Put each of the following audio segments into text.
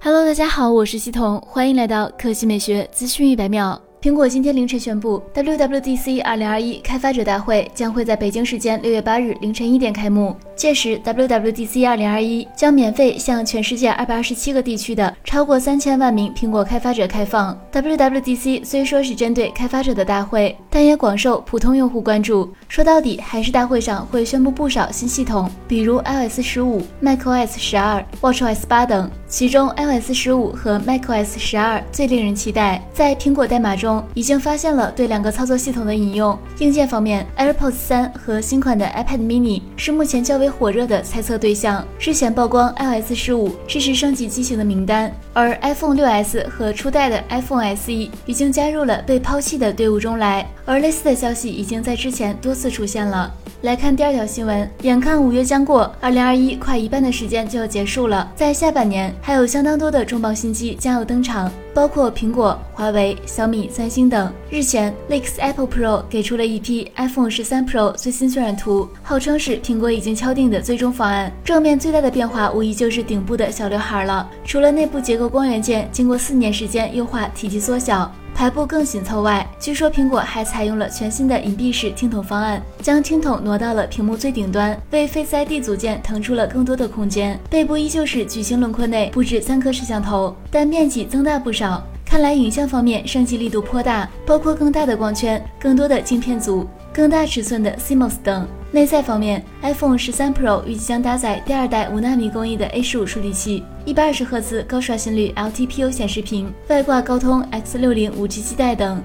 Hello， 大家好，我是西彤，欢迎来到科技美学资讯100秒。苹果今天凌晨宣布 ，WWDC 2021开发者大会将会在北京时间6月8日凌晨1点开幕。届时 ，WWDC 2021将免费向全世界227个地区的超过3000万名苹果开发者开放。WWDC 虽说是针对开发者的大会，但也广受普通用户关注。说到底，还是大会上会宣布不少新系统，比如 iOS 15、macOS 12、WatchOS 8等。其中 iOS 15和 macOS 12最令人期待，在苹果代码中已经发现了对两个操作系统的引用。硬件方面 ，AirPods 3和新款的 iPad mini 是目前较为火热的猜测对象。之前曝光 iOS 15支持升级机型的名单，而 iPhone 6S 和初代的 iPhone SE 已经加入了被抛弃的队伍中来，而类似的消息已经在之前多次出现了。来看第二条新闻，眼看5月将过，2021快一半的时间就要结束了，在下半年还有相当多的重磅新机将要登场，包括苹果、华为、小米、三星等。日前 Leaks Apple Pro 给出了一批 iPhone 13 Pro 最新渲染图，号称是苹果已经敲定的最终方案。正面最大的变化无疑就是顶部的小刘海了，除了内部结构光元件经过4年时间优化体积缩小，排布更紧凑外，据说苹果还采用了全新的隐蔽式听筒方案，将听筒挪到了屏幕最顶端，为 Face ID 组件腾出了更多的空间。背部依旧是矩形轮廓内布置3颗摄像头，但面积增大不少。看来影像方面升级力度颇大，包括更大的光圈、更多的镜片组、更大尺寸的 CMOS 等。内在方面 ，iPhone 13 Pro 预计将搭载第2代5纳米工艺的 A15 处理器，120Hz 高刷新率 LTPO 显示屏，外挂高通 X60 5G 基带等。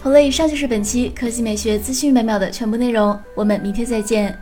好了，以上就是本期科技美学资讯100秒的全部内容，我们明天再见。